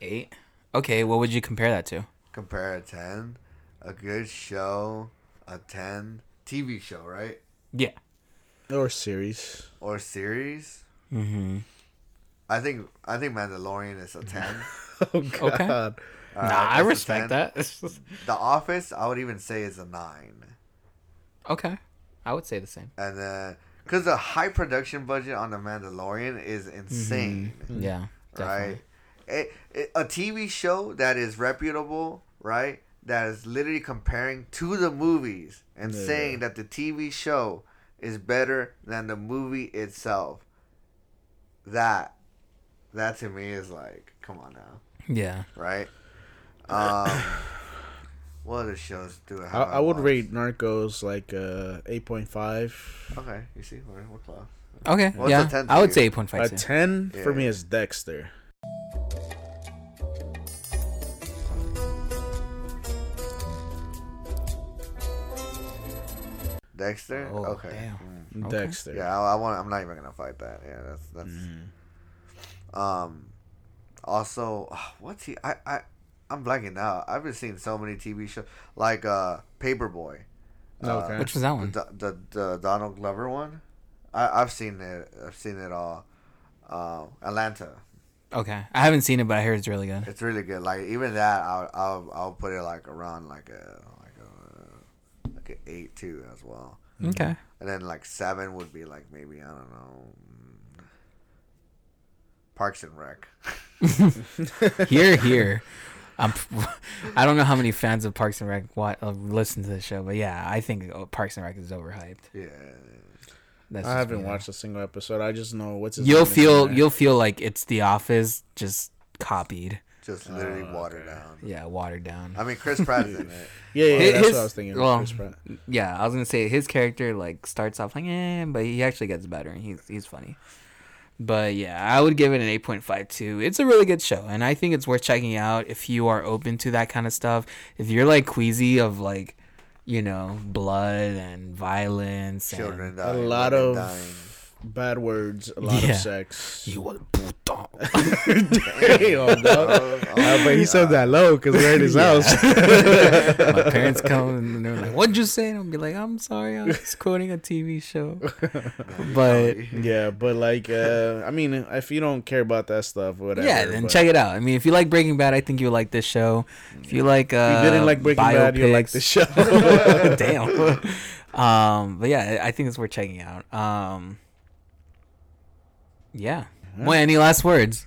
Eight? Okay, what would you compare that to? Compare a ten? A good show, a ten. T V show, right? Yeah. Or series. Or series? Mm-hmm. I think I think Mandalorian is a ten. Oh, God. Okay. Nah, right, I respect that. The Office, I would even say is a nine. Okay. I would say the same. And then... Because the high production budget on The Mandalorian is insane. Mm-hmm. Yeah, definitely. Right? It, it, a T V show that is reputable, right? That is literally comparing to the movies and yeah. saying that the T V show is better than the movie itself. That, that to me is like, come on now. Yeah. Right? Um, what other shows do I have? I, I would watched? rate Narcos like uh, eight point five. Okay, you see? We're, we're close. Okay, What's yeah. ten I would you? say eight point five. A too. ten yeah. for me is Dexter. Dexter? Oh, okay. Damn. Mm. okay. Dexter. Yeah, I, I want. I'm not even gonna fight that. Yeah, that's that's. Mm. Um, also, what's he? I I I'm blanking out. I've been seeing so many T V shows like uh Paperboy. Oh, okay. Uh, Which was that one? The, the the Donald Glover one. I I've seen it. I've seen it all. Um, Atlanta. Okay, I haven't seen it, but I hear it's really good. It's really good. Like even that, I'll I'll, I'll put it like around like a. Like an eight too as well. Okay. And then like seven would be like maybe I don't know. Parks and Rec. Here, here. I'm. I don't know how many fans of Parks and Rec watch, uh, listen to the show, but yeah, I think Parks and Rec is overhyped. Yeah. That's I haven't watched a single episode. I just know what's. His you'll name feel. You'll feel like it's The Office, just copied. Just literally oh, watered okay. down. Yeah, watered down. I mean, Chris Pratt is in it. Yeah, yeah, his, that's what I was thinking. Well, Chris Pratt. Yeah, I was gonna say his character like starts off like, eh, but he actually gets better and he's he's funny. But yeah, I would give it an eight point five two. It's a really good show, and I think it's worth checking out if you are open to that kind of stuff. If you're like queasy of like, you know, blood and violence, children and dying, a lot of. Dying. Bad words, a lot yeah. of sex. You want puto. Damn, dog. But he said that low because we're at his house. My parents come and they're like, "What'd you say?" And I'll be like, "I'm sorry, I was quoting a T V show." But yeah, but like, uh, I mean, if you don't care about that stuff, whatever. Yeah, then but. check it out. I mean, if you like Breaking Bad, I think you would like this show. If you like, uh, if you didn't like Breaking biopics, Bad, you like this show. Damn. Um, but yeah, I think it's worth checking out. Um. Yeah. Right. Well, any last words?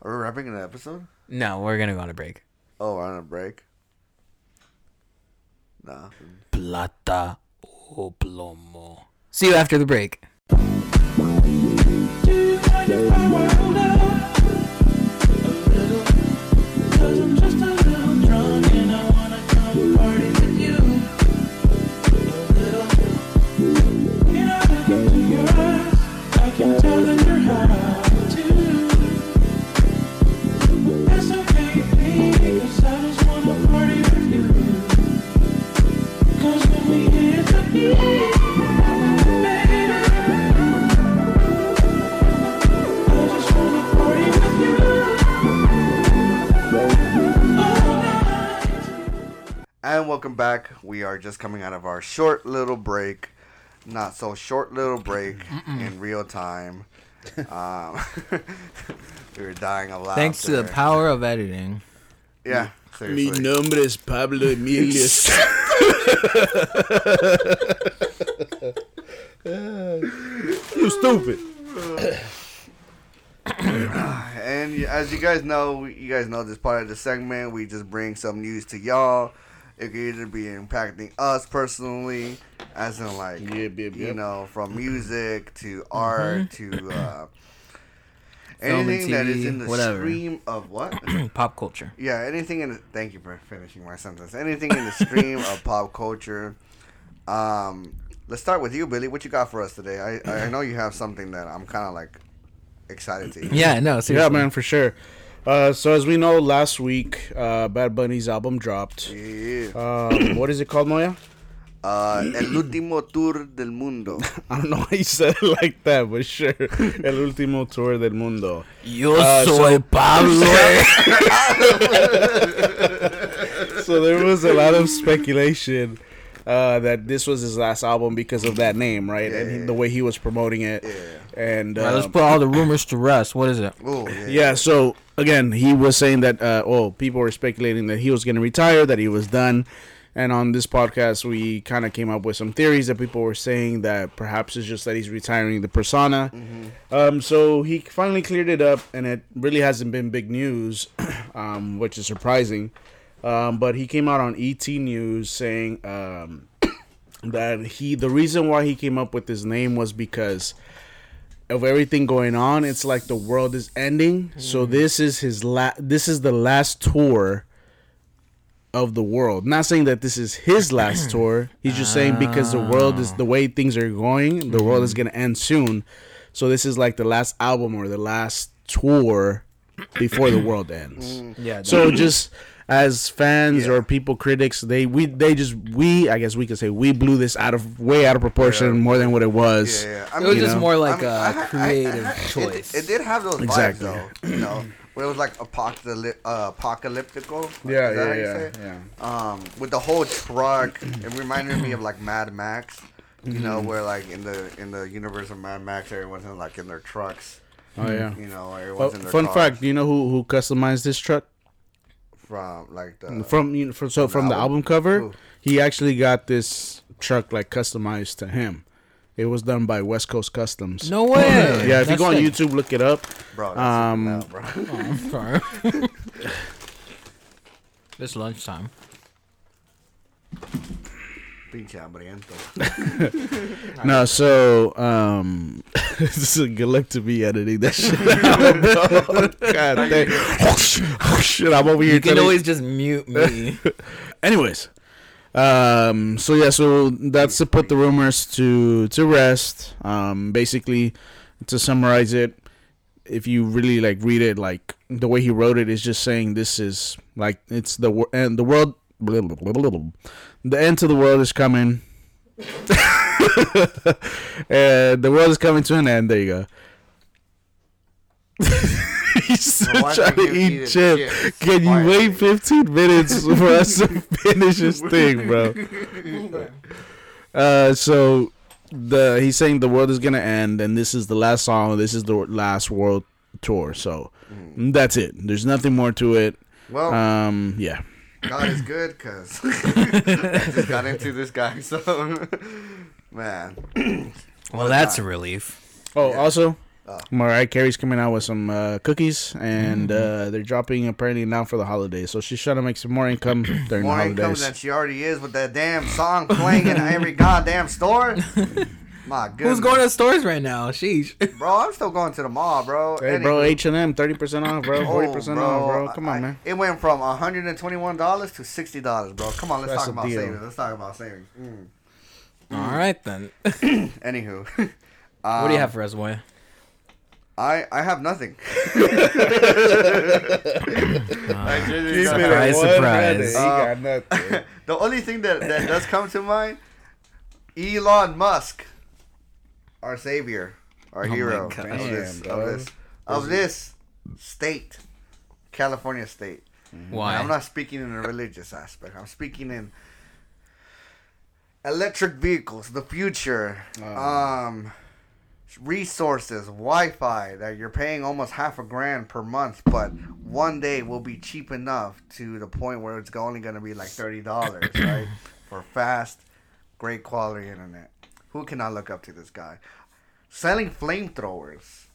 Are we wrapping the episode? No, we're gonna go on a break. Oh, we're on a break. Nah. Plata o plomo. See you after the break. And welcome back. We are just coming out of our short little break. Not so short little break Mm-mm. in real time. Um, we were dying of laughter. Thanks to the power of editing. Yeah, seriously. Mi nombre es Pablo Emilio. You stupid. And as you guys know, you guys know this part of the segment. We just bring some news to y'all. It could either be impacting us personally, as in like, yep, yep, you yep. know, from music to art mm-hmm. to uh, anything T V, that is in the whatever. stream of what? Pop culture. Yeah, anything in the... Thank you for finishing my sentence. Anything in the stream of pop culture. Um, let's start with you, Billy. What you got for us today? I, I know you have something that I'm kind of like excited to hear. Yeah, no, seriously. Yeah, man, for sure. Uh, so as we know, last week, uh, Bad Bunny's album dropped. Yeah. Uh, what is it called, Moya? Uh, el último tour del mundo. I don't know why you said it like that, but sure. El último tour del mundo. Yo uh, soy so- Pablo. So there was a lot of speculation uh, that this was his last album because of that name, right? Yeah, and he, the way he was promoting it. Yeah. And um, right, let's put all the rumors to rest. What is it? Oh, yeah. yeah. So again, he was saying that. Uh, well, people were speculating that he was going to retire, that he was done. And on this podcast, we kind of came up with some theories that people were saying that perhaps it's just that he's retiring the persona. Mm-hmm. Um, so he finally cleared it up, and it really hasn't been big news, um, which is surprising. Um, but he came out on E T News saying um, that he the reason why he came up with his name was because of everything going on. It's like the world is ending. Mm-hmm. So this is his la- This is the last tour of the world. Not saying that this is his last tour. He's just saying because the world is the way things are going, the mm-hmm. world is going to end soon. So this is like the last album or the last tour before the world ends. Mm. Yeah. So just as fans yeah. or people, critics, they we they just we I guess we could say we blew this out of way out of proportion yeah. more than what it was. Yeah, yeah. I mean, it was just know? more like I mean, a creative I, I, I, choice. It, it did have those exactly. vibes though. You know. It was like apocalyptic, uh, apocalyptical. Yeah, yeah, yeah, yeah. Um, with the whole truck, it reminded me of like Mad Max. You mm-hmm. know, where like in the in the universe of Mad Max, everyone's in, like in their trucks. Oh yeah. You know, everyone's well, in their. Fun cars. Fact: do you know who who customized this truck? From like the from you know, from so from, from the album, album cover, Ooh. he actually got this truck like customized to him. It was done by West Coast Customs. No way. Yeah, yeah if that's you go on YouTube, look it up. Bro, that's um, it now, bro. Oh, I'm sorry. It's lunchtime. Pinche hambriento. No, so, um, this is a good luck to be editing that shit out, bro. God dang. Oh, shit, I'm over here. You can telling... always just mute me. Anyways. Um, so yeah, so that's to put the rumors to, to rest. Um, basically to summarize it, if you really like read it, like the way he wrote it is just saying this is like, it's the wor- and the world, blah, blah, blah, blah, blah. The end to the world is coming. And the world is coming to an end. There you go. He's still well, trying to eat chips. Chips. Can Why you wait fifteen minutes for us to finish this thing, bro? Uh, so the he's saying the world is gonna end, and this is the last song. This is the last world tour. So mm. that's it. There's nothing more to it. Well, um, yeah. God is good, cause I just got into this guy. So man, well, that's a relief. Oh, yeah. Also. Oh. Mariah Carey's coming out with some uh, cookies, and mm-hmm. uh, they're dropping apparently now for the holidays. So she's trying to make some more income during more the holidays. More income than she already is with that damn song playing in every goddamn store. My goodness. Who's going to stores right now? Sheesh. Bro, I'm still going to the mall, bro. Hey, and bro, H and M, thirty percent off, bro. forty percent bro, off, bro. Come I, on, man. It went from one hundred twenty-one dollars to sixty dollars, bro. Come on, let's That's talk about deal. savings. Let's talk about savings. Mm. All mm. right, then. Anywho. Um, what do you have for us, boy? I, I have nothing. uh, I just surprise, surprise. Uh, got nothing. The only thing that, that does come to mind, Elon Musk, our savior, our oh hero of this, Damn, of this of this state, California state. Why? And I'm not speaking in a religious aspect. I'm speaking in electric vehicles, the future. Oh. Um. Resources, Wi-Fi that you're paying almost half a grand per month, but one day will be cheap enough to the point where it's only going to be like thirty dollars, right? For fast, great quality internet. Who can I look up to this guy? Selling flamethrowers.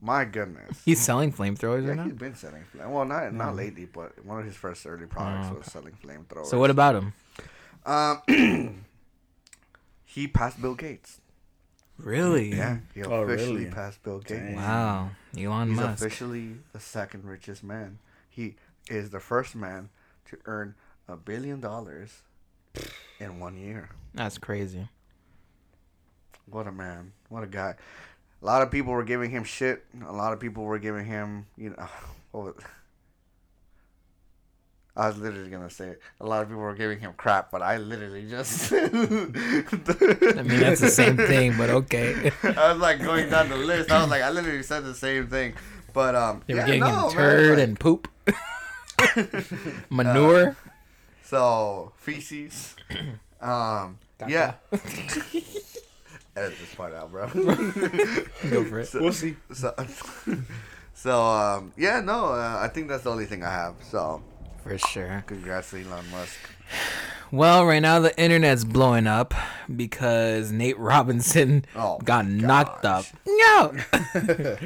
My goodness. He's selling flamethrowers yeah, right now? He's been selling flamethrowers. Well, not, mm. not lately, but one of his first early products oh, okay. was selling flamethrowers. So what about him? Um, he passed Bill Gates. Really? Yeah. He officially oh, really? passed Bill Gates. Dang. Wow. Elon He's Musk. He's officially the second richest man. He is the first man to earn a billion dollars in one year. That's crazy. What a man. What a guy. A lot of people were giving him shit. A lot of people were giving him, you know, what was it? I was literally going to say it. A lot of people were giving him crap, but I literally just... I mean, that's the same thing, but okay. I was like going down the list. I was like, I literally said the same thing. But, um... They were yeah, getting no, him turd like, and poop. Manure. Uh, so, feces. Um, yeah. Edit this part out, bro. Go for it. So, we'll see. So, so um, yeah, no, uh, I think that's the only thing I have, so... For sure. Congrats, Elon Musk. Well, right now the internet's blowing up because Nate Robinson oh, got gosh. knocked up. No!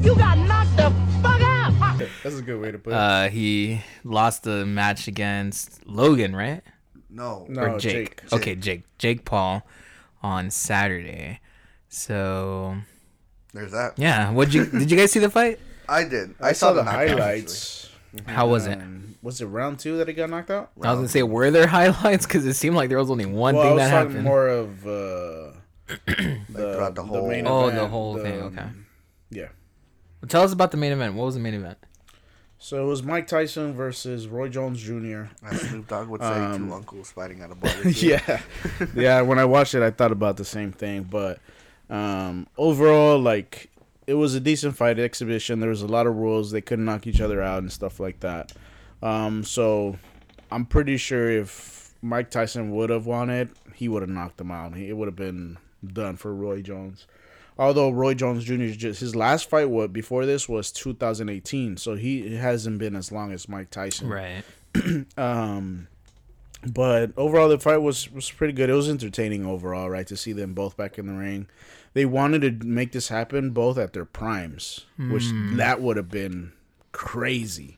You got knocked the fuck up! That's a good way to put it. Uh, he lost the match against Logan, right? No. no or Jake. Jake. Okay, Jake. Jake Paul on Saturday. So... There's that. Yeah. What'd you, did you guys see the fight? I did. I, I saw, saw the highlights. Actually. How was it? Was it round two that it got knocked out? Round I was going to say, were there highlights? Because it seemed like there was only one well, thing that happened. Well, I was talking more of uh, the, like the, whole, the main oh, event. Oh, the whole the, thing. Okay. Yeah. Well, tell us about the main event. What was the main event? So it was Mike Tyson versus Roy Jones Junior As Snoop Dogg would say, um, two uncles fighting at a bar. Yeah. Yeah, when I watched it, I thought about the same thing. But um, overall, like, it was a decent fight exhibition. There was a lot of rules. They couldn't knock each other out and stuff like that. Um, so I'm pretty sure if Mike Tyson would have won it, he would have knocked him out. He, it would have been done for Roy Jones. Although Roy Jones Junior just his last fight what before this was two thousand eighteen, so he hasn't been as long as Mike Tyson. Right. um, but overall the fight was was pretty good. It was entertaining overall, right? To see them both back in the ring. They wanted to make this happen both at their primes, mm. which that would have been crazy.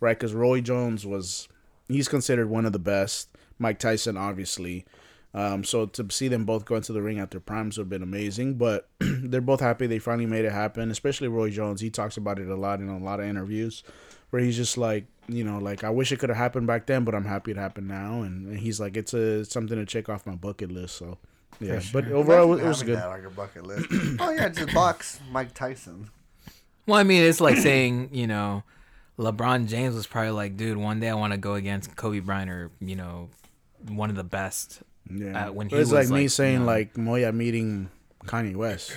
Right, because Roy Jones was, he's considered one of the best. Mike Tyson, obviously. Um, so to see them both go into the ring at their primes would have been amazing. But they're both happy they finally made it happen, especially Roy Jones. He talks about it a lot in a lot of interviews where he's just like, you know, like, I wish it could have happened back then, but I'm happy it happened now. And, and he's like, it's a it's something to check off my bucket list. So, yeah. Sure. But overall, it was good. That on your bucket list. Oh, yeah, just box Mike Tyson. Well, I mean, it's like saying, you know, LeBron James was probably like, dude, one day I want to go against Kobe Bryant or, you know, one of the best. Yeah. Uh, when he it's was like, like me saying, you know, like, Moya meeting Kanye West.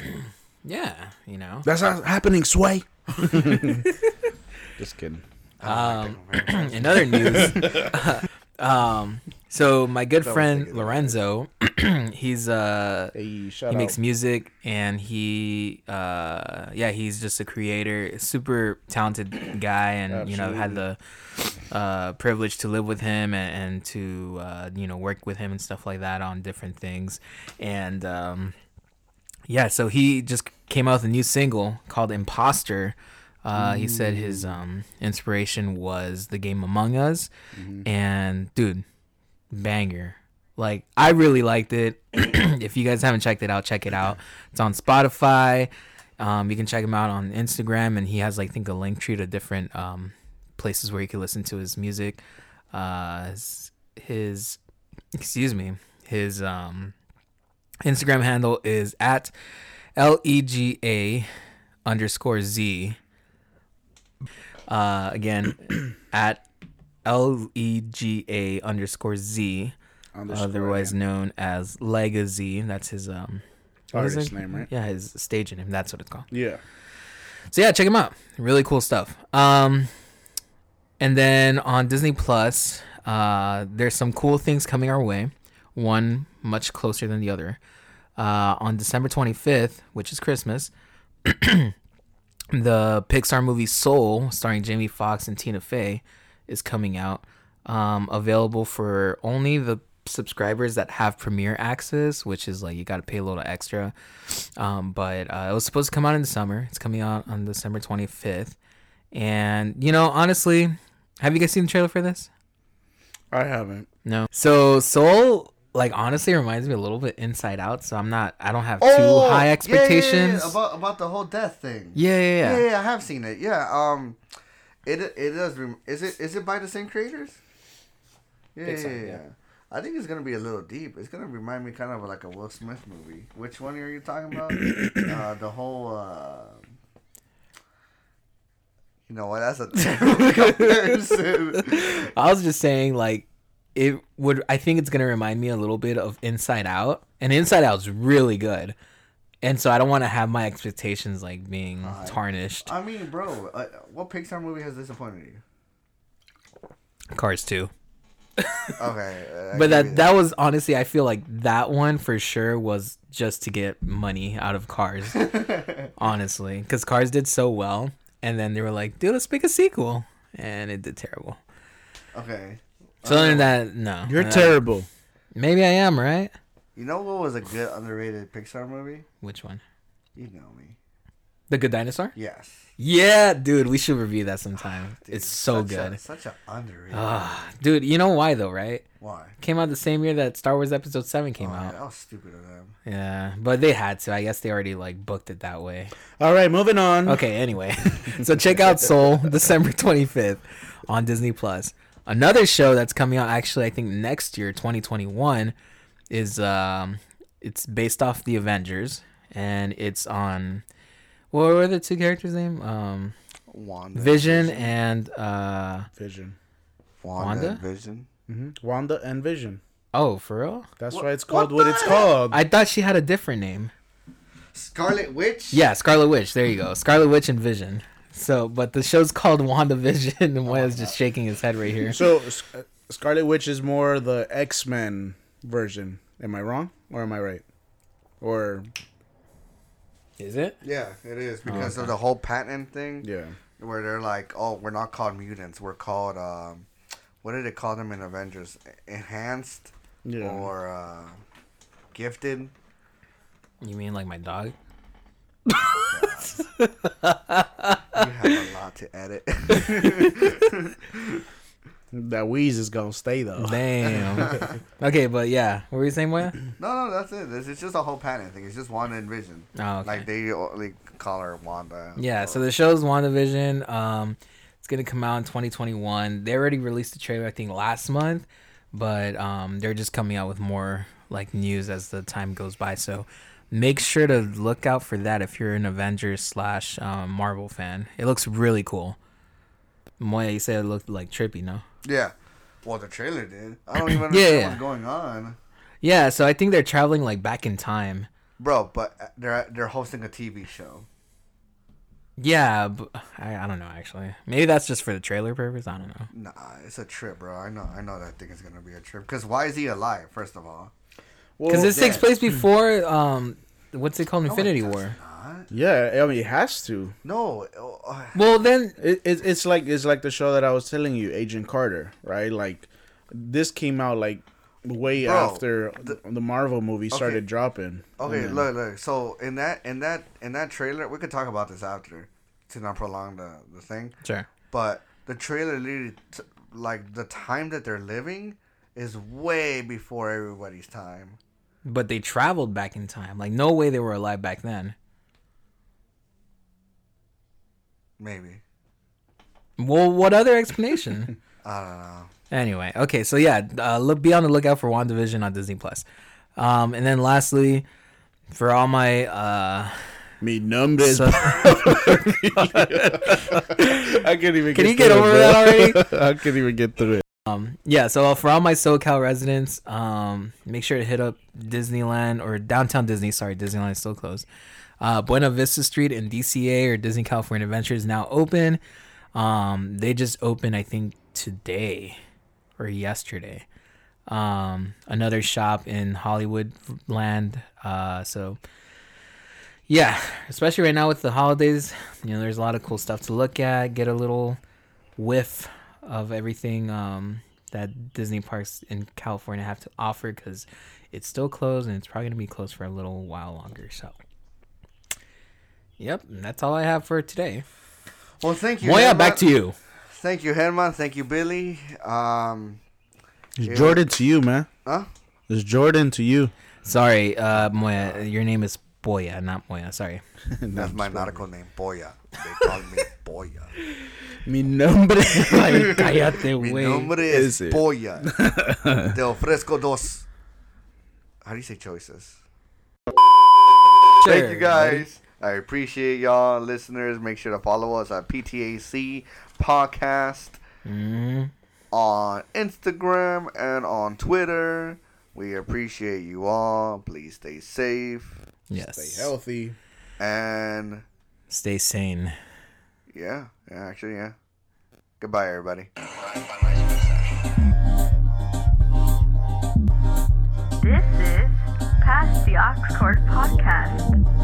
Yeah, you know. That's not happening, Sway. Just kidding. Um, in other news, uh, um, so my good friend Lorenzo, he's uh, hey, shout he out. makes music and he uh, yeah he's just a creator, super talented guy, and Absolutely. you know, I've had the uh, privilege to live with him and, and to uh, you know, work with him and stuff like that on different things, and um, yeah, so he just came out with a new single called Imposter. Uh, he said his um, inspiration was the game Among Us, mm-hmm. and dude, banger. Like, I really liked it. If you guys haven't checked it out, check it out. It's on Spotify. Um, you can check him out on Instagram, and he has, like, I think, a link tree to different um, places where you can listen to his music. Uh, his, his, excuse me, his um, Instagram handle is at L E G A underscore Z. Uh, again, at L E G A underscore Z, underscore, otherwise yeah. known as Legacy. That's his um, artist name, right? Yeah, his stage name. That's what it's called. Yeah. So yeah, check him out. Really cool stuff. Um, and then on Disney Plus, uh, there's some cool things coming our way. One much closer than the other. Uh, on December twenty-fifth, which is Christmas. The Pixar movie Soul, starring Jamie Foxx and Tina Fey, is coming out. Um, available for only the subscribers that have Premiere access, which is like you got to pay a little extra. Um, but uh, it was supposed to come out in the summer. It's coming out on December twenty-fifth. And, you know, honestly, have you guys seen the trailer for this? I haven't. No. So Soul... Like, honestly, reminds me a little bit Inside Out, so I'm not, I don't have too oh, high expectations. Yeah, yeah, yeah. About, about the whole death thing. Yeah, yeah, yeah. Yeah, yeah, I have seen it. Yeah, um, it it does, rem- is it is it by the same creators? Yeah, yeah, so, yeah, yeah. I think it's going to be a little deep. It's going to remind me kind of like a Will Smith movie. Which one are you talking about? uh, the whole, uh, You know what? That's a terrible comparison. I was just saying, like, it would. I think it's gonna remind me a little bit of Inside Out, and Inside Out is really good. And so I don't want to have my expectations like being uh, tarnished. I mean, bro, uh, what Pixar movie has disappointed you? Cars two. Okay, but that, that that was honestly, I feel like that one for sure was just to get money out of Cars. Honestly, because Cars did so well, and then they were like, "Dude, let's make a sequel," and it did terrible. Okay. So other than that, no. You're uh, terrible. Maybe I am, right? You know what was a good underrated Pixar movie? Which one? You know me. The Good Dinosaur? Yes. Yeah, dude, we should review that sometime. Dude, it's so such good. A, such an underrated. Uh, dude, you know why though, right? Why? Came out the same year that Star Wars Episode seven came oh, out. Yeah, that was stupid of them. Yeah, but they had to. I guess they already like booked it that way. All right, moving on. Okay, anyway. So check out Soul December twenty-fifth on Disney Plus. Another show that's coming out actually I think next year, twenty twenty-one, is um it's based off the Avengers, and it's on what were the two characters' name? Um, Wanda, Vision, Vision. and uh, Vision. Wanda, Wanda? And Vision. Mm-hmm. Wanda and Vision. Oh, for real? That's Wh- why it's called what, what it's called. I thought she had a different name. Scarlet Witch. Yeah, Scarlet Witch. There you go. Scarlet Witch and Vision. So, but the show's called WandaVision, and Moya's oh, just shaking his head right here. So, uh, Scarlet Witch is more the X-Men version. Am I wrong or am I right? Or is it? Yeah, it is because oh, okay. of the whole patent thing. Yeah, where they're like, "Oh, we're not called mutants. We're called um, what did they call them in Avengers? Enhanced yeah. or uh, gifted?" You mean like my dog? You have a lot to edit. That wheeze is gonna stay though. Damn. Okay, but yeah, what were you saying, Moya? No, no, that's it. It's, it's just a whole pattern thing. It's just Wanda and Vision. Oh, okay. Like they like call her Wanda. Yeah. Or... So the show's WandaVision. Um, it's gonna come out in twenty twenty-one. They already released the trailer, I think, last month, but um, they're just coming out with more like news as the time goes by. So. Make sure to look out for that if you're an Avengers slash um, Marvel fan. It looks really cool. Moya, you said it looked like trippy, no? Yeah. Well, the trailer did. I don't even understand yeah, yeah. what's going on. Yeah, so I think they're traveling like back in time. Bro, but they're they're hosting a T V show. Yeah, but I, I don't know actually. Maybe that's just for the trailer purpose. I don't know. Nah, it's a trip, bro. I know. I know that thing is gonna be a trip. Cause why is he alive? First of all. Because well, this yeah. takes place before, um, what's it called, no, Infinity it War? Not. Yeah, I mean, it has to. No. Well, then it, it it's like it's like the show that I was telling you, Agent Carter, right? Like, this came out like way Bro, after the, the Marvel movie started okay. dropping. Okay, yeah. look, look. So in that in that in that trailer, we could talk about this after, to not prolong the the thing. Sure. But the trailer literally, t- like the time that they're living, is way before everybody's time. But they traveled back in time. Like, no way they were alive back then. Maybe. Well, what other explanation? I don't know. Anyway, okay, so yeah, uh, look, be on the lookout for WandaVision on Disney Plus. Um, and then lastly, for all my... Uh, Me numbness. So- I can't even. Can get you get over it, that already? I can't even get through it. Um, yeah, so for all my SoCal residents, um, make sure to hit up Disneyland or Downtown Disney. Sorry, Disneyland is still closed. Uh, Buena Vista Street in D C A or Disney California Adventure is now open. Um, they just opened, I think, today or yesterday. Um, another shop in Hollywood land. Uh, so, yeah, especially right now with the holidays, you know, there's a lot of cool stuff to look at, get a little whiff of everything um, that Disney parks in California have to offer, because it's still closed and it's probably going to be closed for a little while longer. So, yep, that's all I have for today. Well, thank you. Moya, back to you. Thank you, Herman. Thank you, Billy. Um, it's yeah. Jordan to you, man. Huh? It's Jordan to you. Sorry, uh, Moya. Uh, your name is Boya, not Moya. Sorry. That's my nautical name, Boya. They call me Boya. Mi nombre, ay, cállate, Mi nombre es Polla. Te ofrezco dos. How do you say choices? Sure, Thank you guys. Buddy. I appreciate y'all listeners. Make sure to follow us at P T A C Podcast mm-hmm. on Instagram and on Twitter. We appreciate you all. Please stay safe. Yes. Stay healthy. And stay sane. Yeah. Yeah. Actually, yeah. Goodbye, everybody. This is Past the Oxcore Podcast.